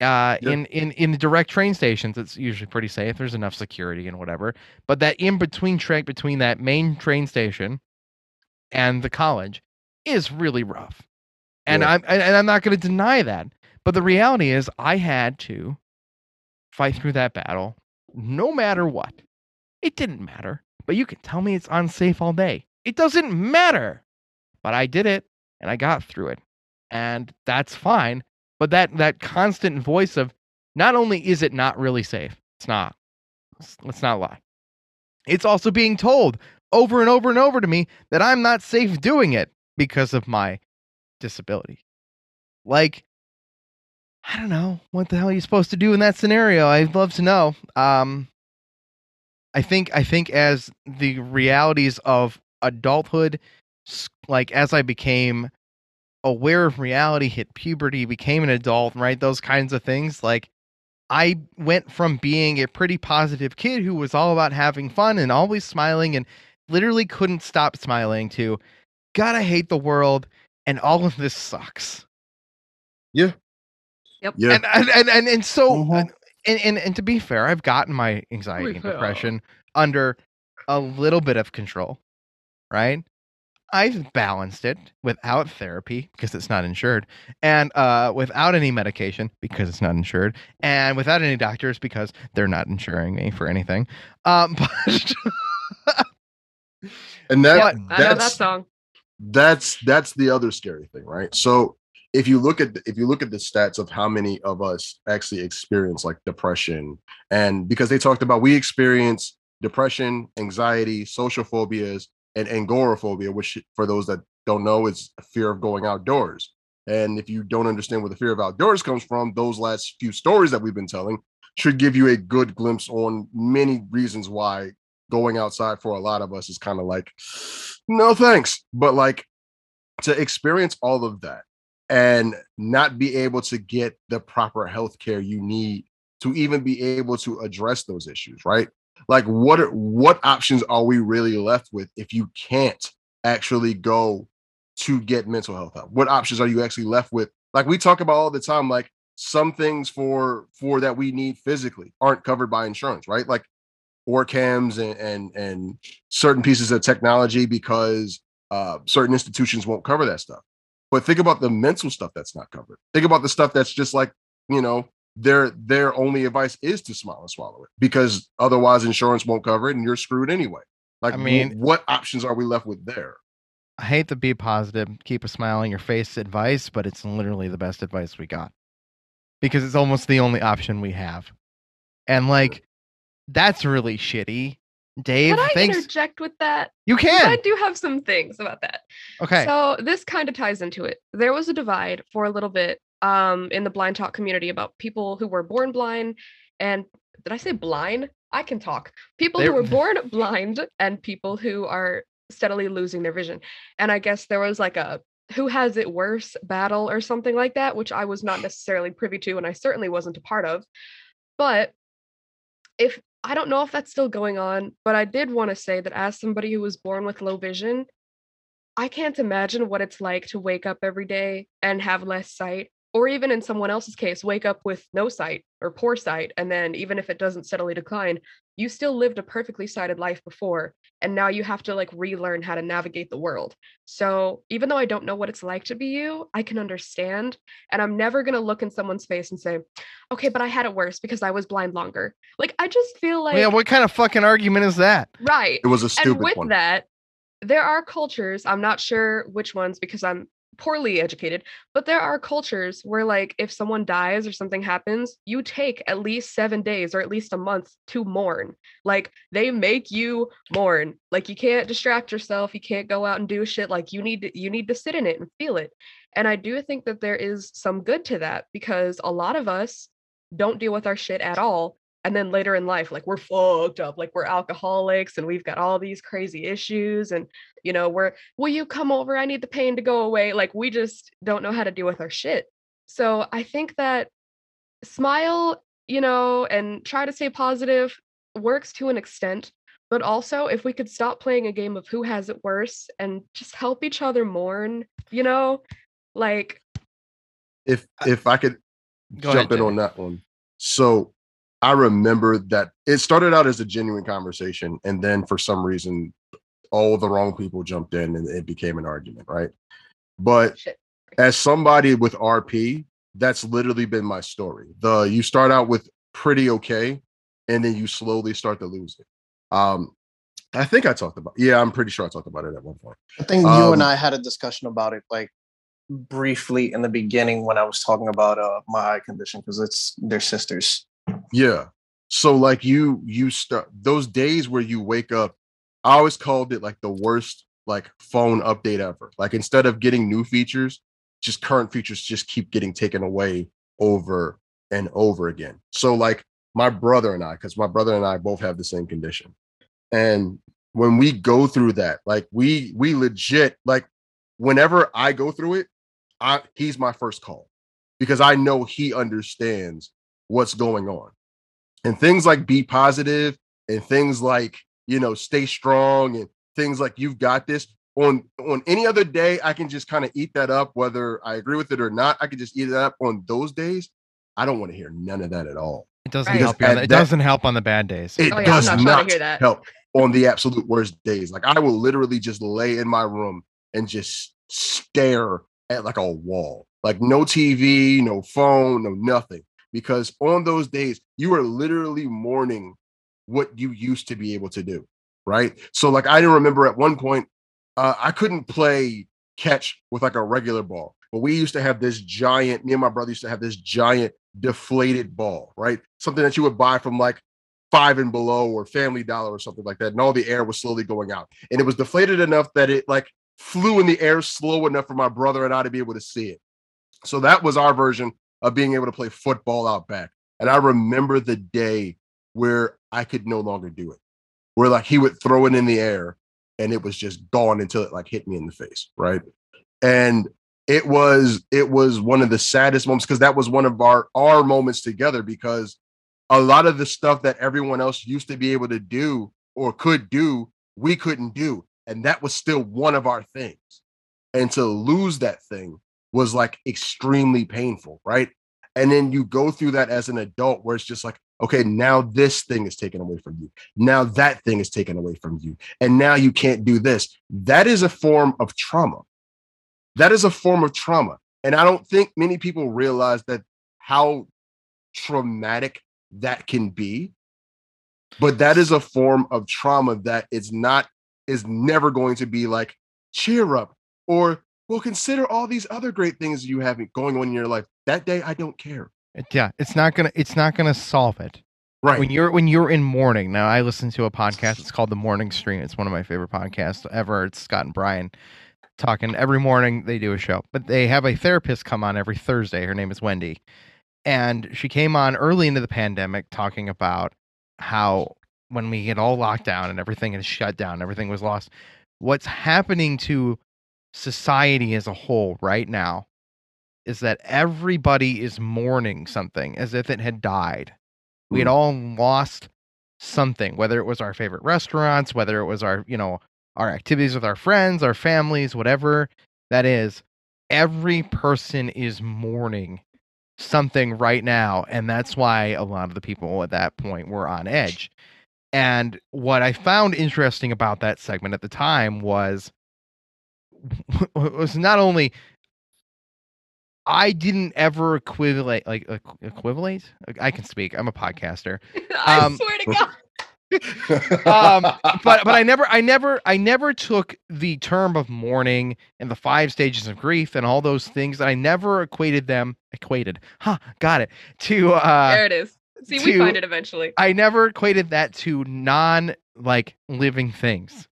Yep. In the direct train stations, it's usually pretty safe. There's enough security and whatever. But that in-between track between that main train station and the college is really rough. And yeah. I'm not going to deny that. But the reality is I had to fight through that battle no matter what. It didn't matter. But you can tell me it's unsafe all day. It doesn't matter. But I did it, and I got through it. And that's fine. But that constant voice of not only is it not really safe, it's not. Let's not lie. It's also being told over and over and over to me that I'm not safe doing it because of my disability. Like, I don't know. What the hell are you supposed to do in that scenario? I'd love to know. I think as the realities of adulthood, like as I became aware of reality, hit puberty, became an adult, right? Those kinds of things. Like, I went from being a pretty positive kid who was all about having fun and always smiling and literally couldn't stop smiling to, God, I hate the world and all of this sucks. Yeah. Yep. Yeah. And so, uh-huh. And to be fair, I've gotten my anxiety and depression under a little bit of control, right? I've balanced it without therapy because it's not insured, and without any medication because it's not insured, and without any doctors because they're not insuring me for anything. And I know that song. That's the other scary thing, right? So. If you look at the stats of how many of us actually experience like depression, and because they talked about we experience depression, anxiety, social phobias, and agoraphobia, which for those that don't know is fear of going outdoors. And if you don't understand where the fear of outdoors comes from, those last few stories that we've been telling should give you a good glimpse on many reasons why going outside for a lot of us is kind of like, no thanks. But like to experience all of that and not be able to get the proper health care you need to even be able to address those issues, right? Like what options are we really left with if you can't actually go to get mental health help? What options are you actually left with? Like we talk about all the time, like some things for that we need physically aren't covered by insurance, right? Like OrCams and certain pieces of technology because certain institutions won't cover that stuff. But think about the mental stuff that's not covered. Think about the stuff that's just like, you know, their only advice is to smile and swallow it because otherwise insurance won't cover it and you're screwed anyway. Like, I mean, what options are we left with there? I hate the be positive, keep a smile on your face advice, but it's literally the best advice we got because it's almost the only option we have. And like, that's really shitty. Dave, can I interject with that? You can. I do have some things about that. Okay. So this kind of ties into it. There was a divide for a little bit in the blind talk community about people who were born blind and did I say blind? I can talk. People who were born blind and people who are steadily losing their vision. And I guess there was like a who has it worse battle or something like that, which I was not necessarily privy to and I certainly wasn't a part of. But if I don't know if that's still going on, but I did want to say that as somebody who was born with low vision, I can't imagine what it's like to wake up every day and have less sight, or even in someone else's case, wake up with no sight or poor sight. And then even if it doesn't steadily decline, you still lived a perfectly sighted life before. And now you have to like relearn how to navigate the world. So even though I don't know what it's like to be you, I can understand. And I'm never going to look in someone's face and say, okay, but I had it worse because I was blind longer. Like, I just feel like, yeah, what kind of fucking argument is that? Right. It was a stupid one. And with one. That, there are cultures, I'm not sure which ones because I'm poorly educated, but there are cultures where like if someone dies or something happens, you take at least 7 days or at least a month to mourn. Like they make you mourn. Like you can't distract yourself. You can't go out and do shit. Like you need to sit in it and feel it. And I do think that there is some good to that because a lot of us don't deal with our shit at all. And then later in life, like we're fucked up, like we're alcoholics and we've got all these crazy issues. And, you know, will you come over? I need the pain to go away. Like we just don't know how to deal with our shit. So I think that smile, you know, and try to stay positive. works to an extent, but also if we could stop playing a game of who has it worse and just help each other mourn, you know, like. If I could jump in on that one. So I remember that it started out as a genuine conversation, and then for some reason, all the wrong people jumped in and it became an argument, right? But as somebody with RP, that's literally been my story. You start out with pretty okay, and then you slowly start to lose it. I think I talked about, I'm pretty sure I talked about it at one point. I think you and I had a discussion about it, like briefly in the beginning when I was talking about my eye condition, because they're sisters. Yeah. So like you start those days where you wake up. I always called it like the worst like phone update ever. Like instead of getting new features, just current features just keep getting taken away over and over again. So like my brother and I, because my brother and I both have the same condition. And when we go through that, like we legit, like whenever I go through it, he's my first call because I know he understands what's going on. And things like be positive and things like, you know, stay strong and things like you've got this. On any other day, I can just kind of eat that up, whether I agree with it or not. I can just eat it up on those days. I don't want to hear none of that at all. It doesn't help. It doesn't help on the bad days. It does not help on the absolute worst days. Like I will literally just lay in my room and just stare at like a wall, like no TV, no phone, no nothing. Because on those days, you are literally mourning what you used to be able to do. Right. So like, I remember at one point, I couldn't play catch with like a regular ball, but me and my brother used to have this giant deflated ball, right? Something that you would buy from like Five and Below or Family Dollar or something like that. And all the air was slowly going out, and it was deflated enough that it like flew in the air slow enough for my brother and I to be able to see it. So that was our version of being able to play football out back. And I remember the day where I could no longer do it, where like he would throw it in the air and it was just gone until it like hit me in the face. Right. And it was one of the saddest moments, because that was one of our moments together, because a lot of the stuff that everyone else used to be able to do or could do, we couldn't do. And that was still one of our things. And to lose that thing was like extremely painful, right? And then you go through that as an adult where it's just like, okay, now this thing is taken away from you. Now that thing is taken away from you. And now you can't do this. That is a form of trauma. And I don't think many people realize that how traumatic that can be. But that is a form of trauma that is never going to be like, cheer up, or well, consider all these other great things you have going on in your life. That day, I don't care. Yeah, it's not gonna solve it. Right. When you're in mourning. Now, I listen to a podcast. It's called The Morning Stream. It's one of my favorite podcasts ever. It's Scott and Brian talking every morning. They do a show, but they have a therapist come on every Thursday. Her name is Wendy, and she came on early into the pandemic talking about how when we get all locked down and everything is shut down, everything was lost. What's happening to society as a whole right now is that everybody is mourning something as if it had died. We had all lost something, whether it was our favorite restaurants, whether it was our activities with our friends, our families, whatever that is. Every person is mourning something right now, and that's why a lot of the people at that point were on edge. And what I found interesting about that segment at the time was not only I didn't ever equivalate. I can speak. I'm a podcaster. I swear to God. But I never took the term of mourning and the 5 stages of grief and all those things, that I never equated them. There it is. See, we find it eventually. I never equated that to living things.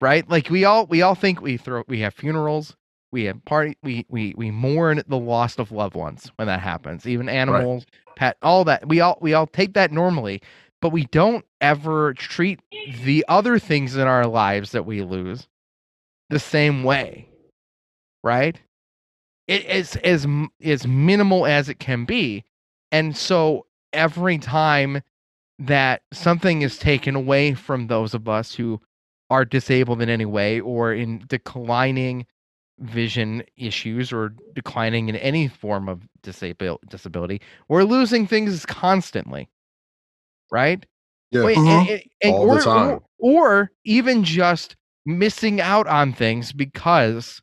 Right? Like we all think we have funerals, we have party, we mourn the loss of loved ones when that happens, even animals, right. Pet, all that. We all take that normally, but we don't ever treat the other things in our lives that we lose the same way. Right? It is as minimal as it can be. And so every time that something is taken away from those of us who are disabled in any way or in declining vision issues or declining in any form of disability. We're losing things constantly, right? Yeah. Or even just missing out on things because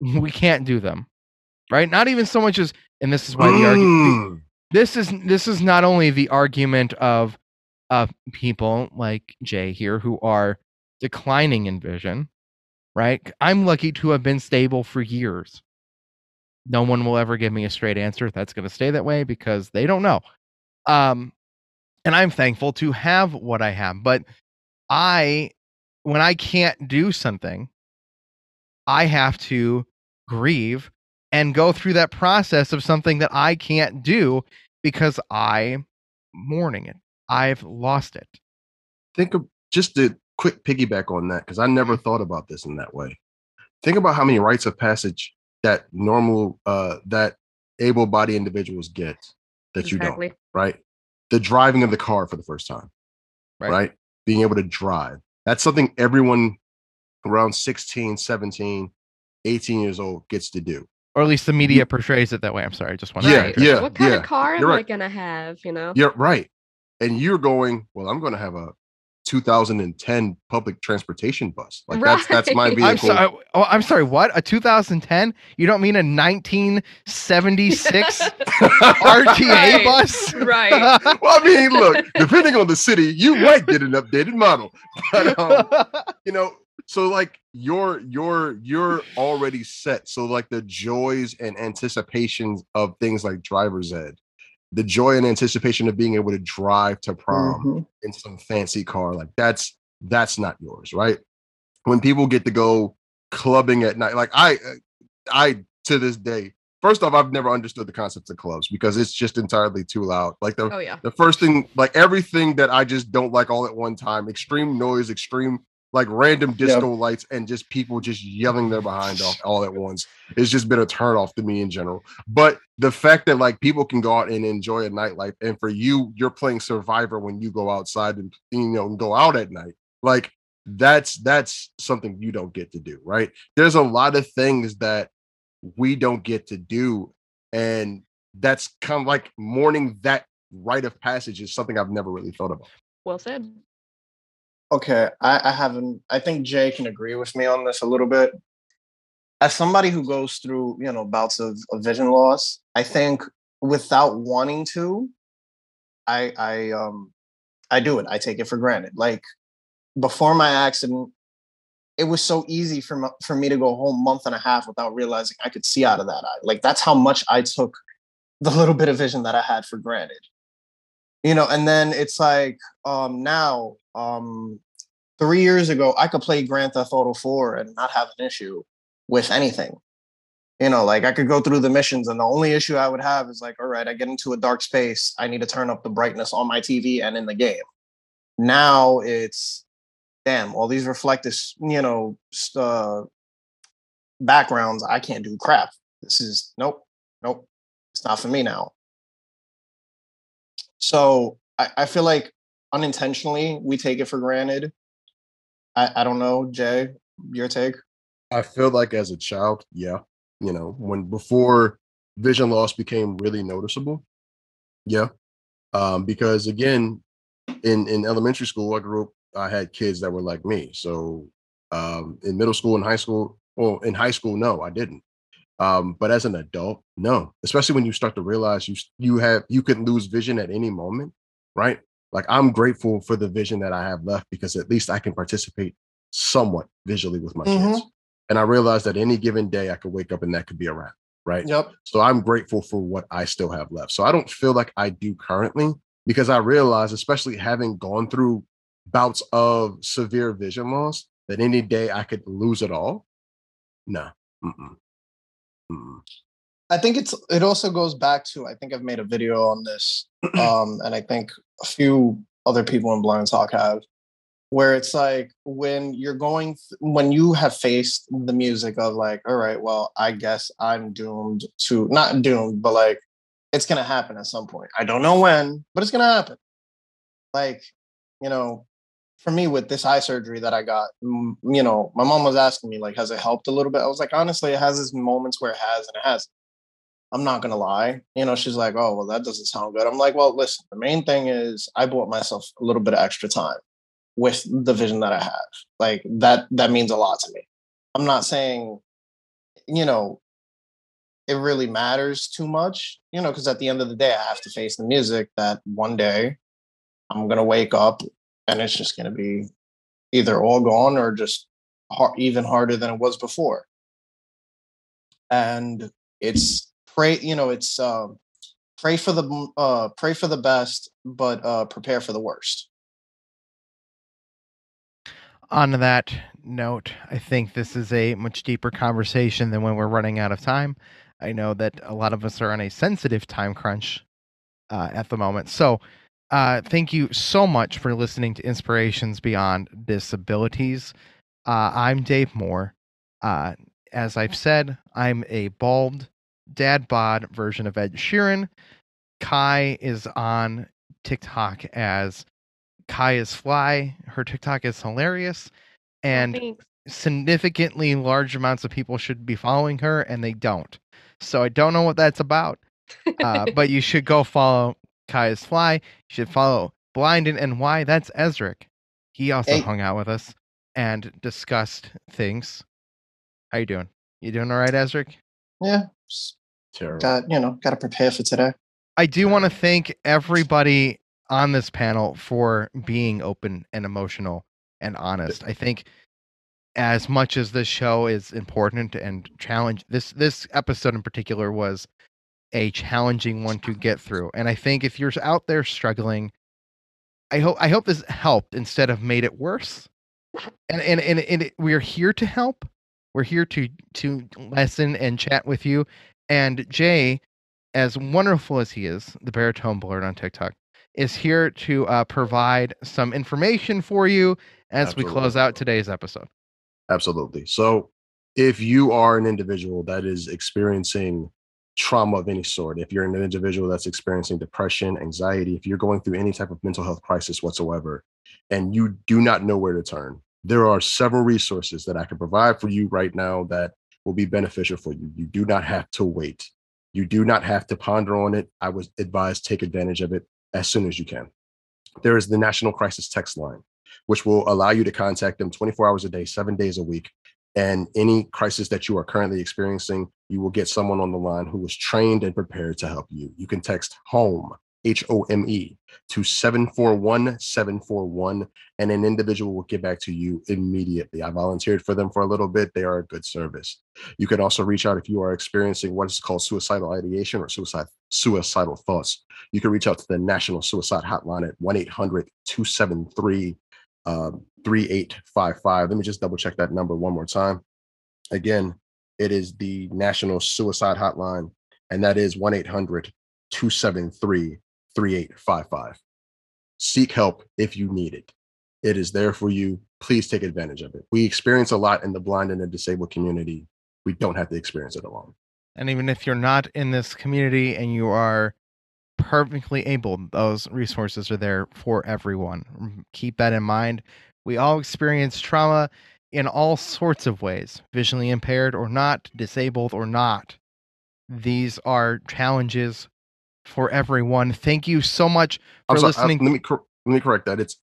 we can't do them, right? Not even so much as, and this is why the argument, this is not only the argument of people like Jay here who are declining in vision, right? I'm lucky to have been stable for years. No one will ever give me a straight answer. That's going to stay that way because they don't know. And I'm thankful to have what I have. But when I can't do something, I have to grieve and go through that process of something that I can't do because I'm mourning it. I've lost it. Think of just the quick piggyback on that, because I never thought about this in that way. Think about how many rites of passage that that able-bodied individuals get that exactly. You don't, right? The driving of the car for the first time, right? Being able to drive. That's something everyone around 16, 17, 18 years old gets to do. Or at least the media portrays it that way. I'm sorry. I just want to. Yeah. What kind of car am I going to have? You know? Yeah, right. And you're going, well, I'm going to have a 2010 public transportation bus. Like that's my vehicle. I'm sorry. What? A 2010? You don't mean a 1976 RTA bus? Right. Well, I mean, look, depending on the city, you might get an updated model. But, so like you're already set. So like the joys and anticipations of things like driver's ed, the joy and anticipation of being able to drive to prom in some fancy car, like that's not yours, right? When people get to go clubbing at night, like I to this day, first off, I've never understood the concept of clubs because it's just entirely too loud. Like the first thing, like everything that I just don't like all at one time, extreme noise, extreme like random disco lights, and just people just yelling their behind off all at once. It's just been a turnoff to me in general. But the fact that like people can go out and enjoy a nightlife, and for you, you're playing Survivor when you go outside and go out at night. Like that's something you don't get to do, right? There's a lot of things that we don't get to do, and that's kind of like mourning that rite of passage is something I've never really thought about. Well said. Okay, I think Jay can agree with me on this a little bit. As somebody who goes through, bouts of vision loss, I think without wanting to, I do it. I take it for granted. Like before my accident, it was so easy for me to go a whole month and a half without realizing I could see out of that eye. Like that's how much I took the little bit of vision that I had for granted. And then it's like now, 3 years ago, I could play Grand Theft Auto 4 and not have an issue with anything. Like I could go through the missions and the only issue I would have is like, all right, I get into a dark space. I need to turn up the brightness on my TV and in the game. Now it's, damn, all these reflective, backgrounds. I can't do crap. This is, nope. It's not for me now. So I feel like unintentionally we take it for granted. I don't know, Jay, your take? I feel like as a child, before vision loss became really noticeable. Yeah. Because again, in elementary school, I had kids that were like me. So in middle school and high school, no, I didn't. But as an adult, no, especially when you start to realize you can lose vision at any moment, right? Like I'm grateful for the vision that I have left because at least I can participate somewhat visually with my kids. And I realized that any given day I could wake up and that could be a wrap, right? Yep. So I'm grateful for what I still have left. So I don't feel like I do currently because I realize, especially having gone through bouts of severe vision loss, that any day I could lose it all. No. I think it also goes back to, I think I've made a video on this, and I think a few other people in Blind Talk have, where it's like when you're when you have faced the music of like, all right, well, I guess I'm doomed to, not doomed, but like, it's going to happen at some point. I don't know when, but it's going to happen. like, you know, for me with this eye surgery that I got, you know, my mom was asking me, like, has it helped a little bit? I was like, honestly, it has its moments where it has and it hasn't. I'm not going to lie. You know, she's like, oh, well, that doesn't sound good. I'm like, well, listen, the main thing is I bought myself a little bit of extra time with the vision that I have. Like that means a lot to me. I'm not saying, you know, it really matters too much, you know, because at the end of the day, I have to face the music that one day I'm going to wake up and it's just going to be either all gone or just even harder than it was before. And it's, pray, you know, it's pray for the best, but prepare for the worst. On that note, I think this is a much deeper conversation than when we're running out of time. I know that a lot of us are on a sensitive time crunch at the moment. So thank you so much for listening to Inspirations Beyond Disabilities. I'm Dave Moore. As I've said, I'm a bald dad bod version of Ed Sheeran. Kai is on TikTok as Kai is Fly. Her TikTok is hilarious, and significantly large amounts of people should be following her, and they don't. So I don't know what that's about, but you should go follow Kai is Fly. You should follow Blind and NY. That's Ezric. He also hung out with us and discussed things. How you doing? You doing all right, Ezric? Yeah. Terrible. Got to prepare for today. I do want to thank everybody on this panel for being open and emotional and honest. I think as much as this show is important and challenge, this episode in particular was a challenging one to get through. And I think if you're out there struggling, I hope this helped instead of made it worse. And we're here to help. We're here to lesson and chat with you. And Jay, as wonderful as he is, the baritone blurred on TikTok, is here to provide some information for you as Absolutely. We close out today's episode. Absolutely. So if you are an individual that is experiencing trauma of any sort, if you're an individual that's experiencing depression, anxiety, if you're going through any type of mental health crisis whatsoever, and you do not know where to turn, there are several resources that I can provide for you right now that will be beneficial for you. You do not have to wait. You do not have to ponder on it. I would advise take advantage of it as soon as you can. There is the National Crisis Text Line, which will allow you to contact them 24 hours a day, 7 days a week. And any crisis that you are currently experiencing, you will get someone on the line who is trained and prepared to help you. You can text HOME, HOME, to 741-741, and an individual will get back to you immediately. I volunteered for them for a little bit. They are a good service. You can also reach out if you are experiencing what is called suicidal ideation or suicidal thoughts. You can reach out to the National Suicide Hotline at 1-800-273-3855. Let me just double check that number one more time. Again, it is the National Suicide Hotline, and that is 1-800-273-3855. Seek help if you need it. It is there for you. Please take advantage of it. We experience a lot in the blind and the disabled community. We don't have to experience it alone. And even if you're not in this community and you are perfectly able, those resources are there for everyone. Keep that in mind. We all experience trauma in all sorts of ways, visually impaired or not, disabled or not. These are challenges for everyone. Thank you so much for listening. Let me correct that. It's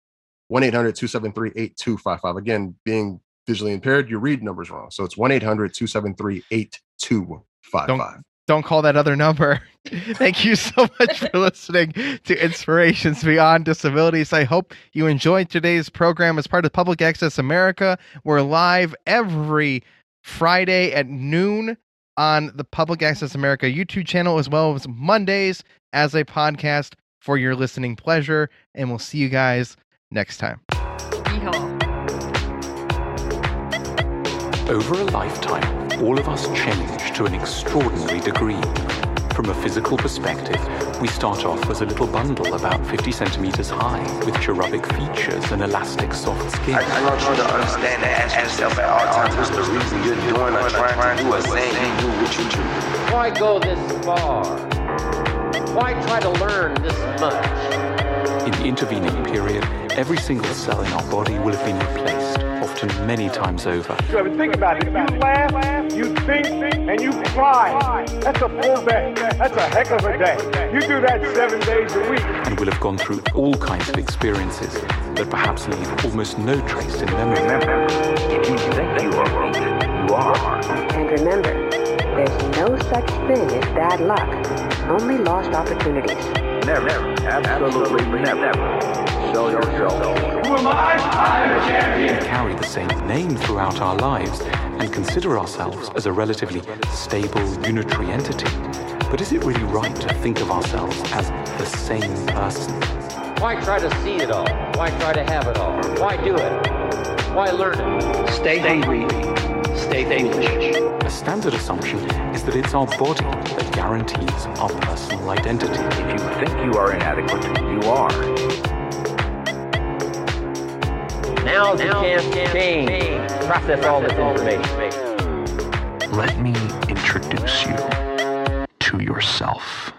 1-800-273-8255. Again, being visually impaired, you read numbers wrong. So it's 1-800-273-8255. Don't call that other number. Thank you so much for listening to Inspirations Beyond Disabilities. I hope you enjoyed today's program as part of Public Access America. We're live every Friday at noon on the Public Access America YouTube channel, as well as Mondays as a podcast for your listening pleasure. And we'll see you guys next time. Over a lifetime, all of us change to an extraordinary degree. From a physical perspective, we start off as a little bundle about 50 centimeters high with cherubic features and elastic soft skin. I want you to understand and ask yourself at all times, what's the reason you're doing or trying to do or saying you do what you do? Why go this far? Why try to learn this much? In intervening period, every single cell in our body will have been replaced, often many times over. You ever think about it? You laugh, you think, and you cry. That's a full day. That's a heck of a day. You do that 7 days a week. And will have gone through all kinds of experiences that perhaps leave almost no trace in memory. Remember, if you think you are wrong, you are. And remember, there's no such thing as bad luck, only lost opportunities. Never, absolutely never. Show yourself. Who am I? I'm a champion. We carry the same name throughout our lives and consider ourselves as a relatively stable, unitary entity. But is it really right to think of ourselves as the same person? Why try to see it all? Why try to have it all? Why do it? Why learn it? Stay hungry. Stay English. A standard assumption is that it's our body that guarantees our personal identity. If you think you are inadequate, you are. Now's the campaign. Process all this information. Let me introduce you to yourself.